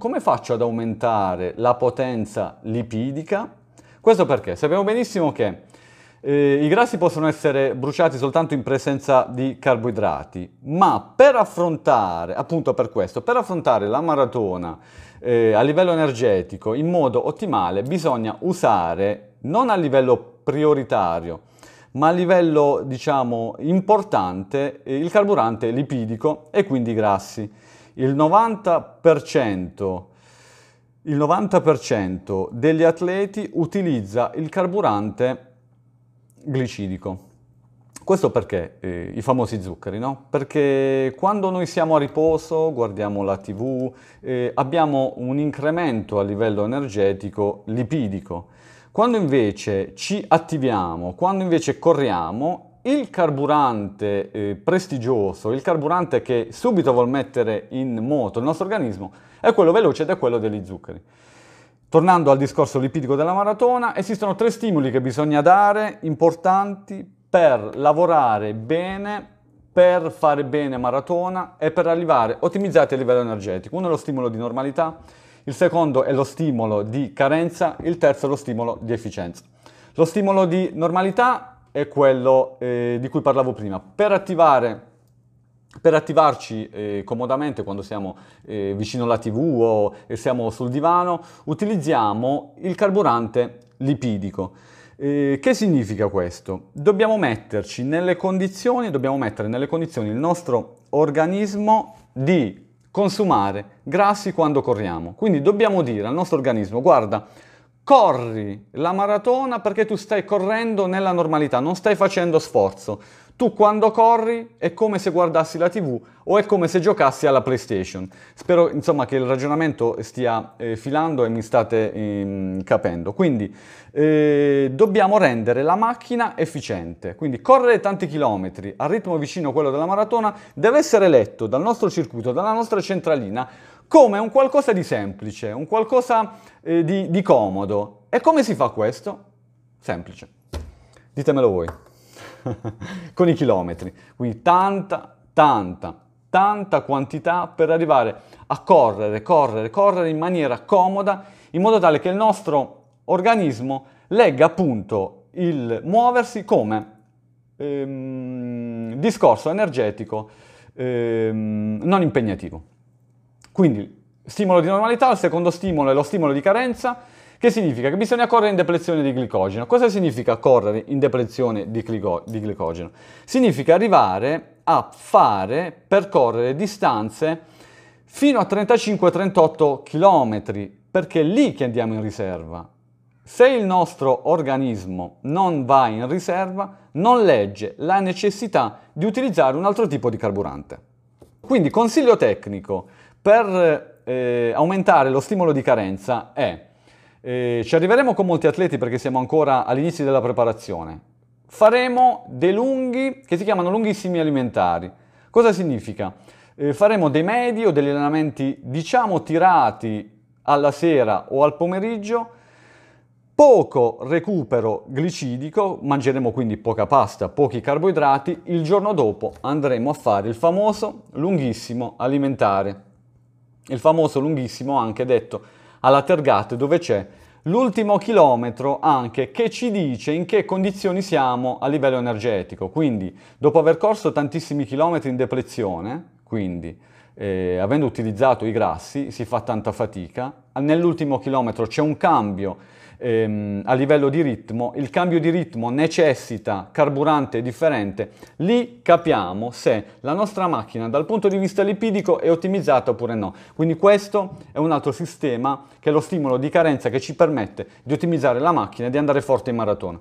Come faccio ad aumentare la potenza lipidica? Questo perché sappiamo benissimo che i grassi possono essere bruciati soltanto in presenza di carboidrati, ma per affrontare, appunto per questo, per affrontare la maratona a livello energetico in modo ottimale bisogna usare, non a livello prioritario, ma a livello, diciamo, importante, il carburante lipidico e quindi i grassi. Il 90% degli atleti utilizza il carburante glicidico. Questo perché i famosi zuccheri, no? Perché quando noi siamo a riposo, guardiamo la TV, abbiamo un incremento a livello energetico lipidico. Quando invece ci attiviamo, quando invece corriamo, il carburante prestigioso, il carburante che subito vuol mettere in moto il nostro organismo, è quello veloce ed è quello degli zuccheri. Tornando al discorso lipidico della maratona, esistono tre stimoli che bisogna dare, importanti, per lavorare bene, per fare bene maratona e per arrivare ottimizzati a livello energetico. Uno è lo stimolo di normalità, il secondo è lo stimolo di carenza, il terzo è lo stimolo di efficienza. Lo stimolo di normalità è quello di cui parlavo prima. Per attivarci comodamente quando siamo vicino alla TV o siamo sul divano, utilizziamo il carburante lipidico. Che significa questo? Dobbiamo mettere nelle condizioni il nostro organismo di consumare grassi quando corriamo. Quindi dobbiamo dire al nostro organismo: guarda, corri la maratona perché tu stai correndo nella normalità, non stai facendo sforzo. Tu quando corri è come se guardassi la TV o è come se giocassi alla PlayStation. Spero, insomma, che il ragionamento stia filando e mi state capendo. Quindi dobbiamo rendere la macchina efficiente. Quindi correre tanti chilometri a ritmo vicino a quello della maratona deve essere letto dal nostro circuito, dalla nostra centralina, come un qualcosa di semplice, un qualcosa di comodo. E come si fa questo? Semplice. Ditemelo voi. Con i chilometri. Quindi tanta quantità per arrivare a correre in maniera comoda, in modo tale che il nostro organismo legga appunto il muoversi come discorso energetico non impegnativo. Quindi stimolo di normalità, il secondo stimolo è lo stimolo di carenza, che significa che bisogna correre in deplezione di glicogeno. Cosa significa correre in deplezione di glicogeno? Significa arrivare a percorrere distanze fino a 35-38 km, perché è lì che andiamo in riserva. Se il nostro organismo non va in riserva, non legge la necessità di utilizzare un altro tipo di carburante. Quindi consiglio tecnico per aumentare lo stimolo di carenza è, ci arriveremo con molti atleti perché siamo ancora all'inizio della preparazione, faremo dei lunghi che si chiamano lunghissimi alimentari. Cosa significa? Faremo dei medi o degli allenamenti, diciamo, tirati alla sera o al pomeriggio, poco recupero glicidico, mangeremo quindi poca pasta, pochi carboidrati, il giorno dopo andremo a fare il famoso lunghissimo alimentare. Il famoso lunghissimo, anche detto alla Tergat, dove c'è l'ultimo chilometro anche che ci dice in che condizioni siamo a livello energetico. Quindi dopo aver corso tantissimi chilometri in deplezione, quindi avendo utilizzato i grassi, si fa tanta fatica, nell'ultimo chilometro c'è un cambio a livello di ritmo, il cambio di ritmo necessita carburante differente, lì capiamo se la nostra macchina dal punto di vista lipidico è ottimizzata oppure no. Quindi questo è un altro sistema, che è lo stimolo di carenza, che ci permette di ottimizzare la macchina e di andare forte in maratona.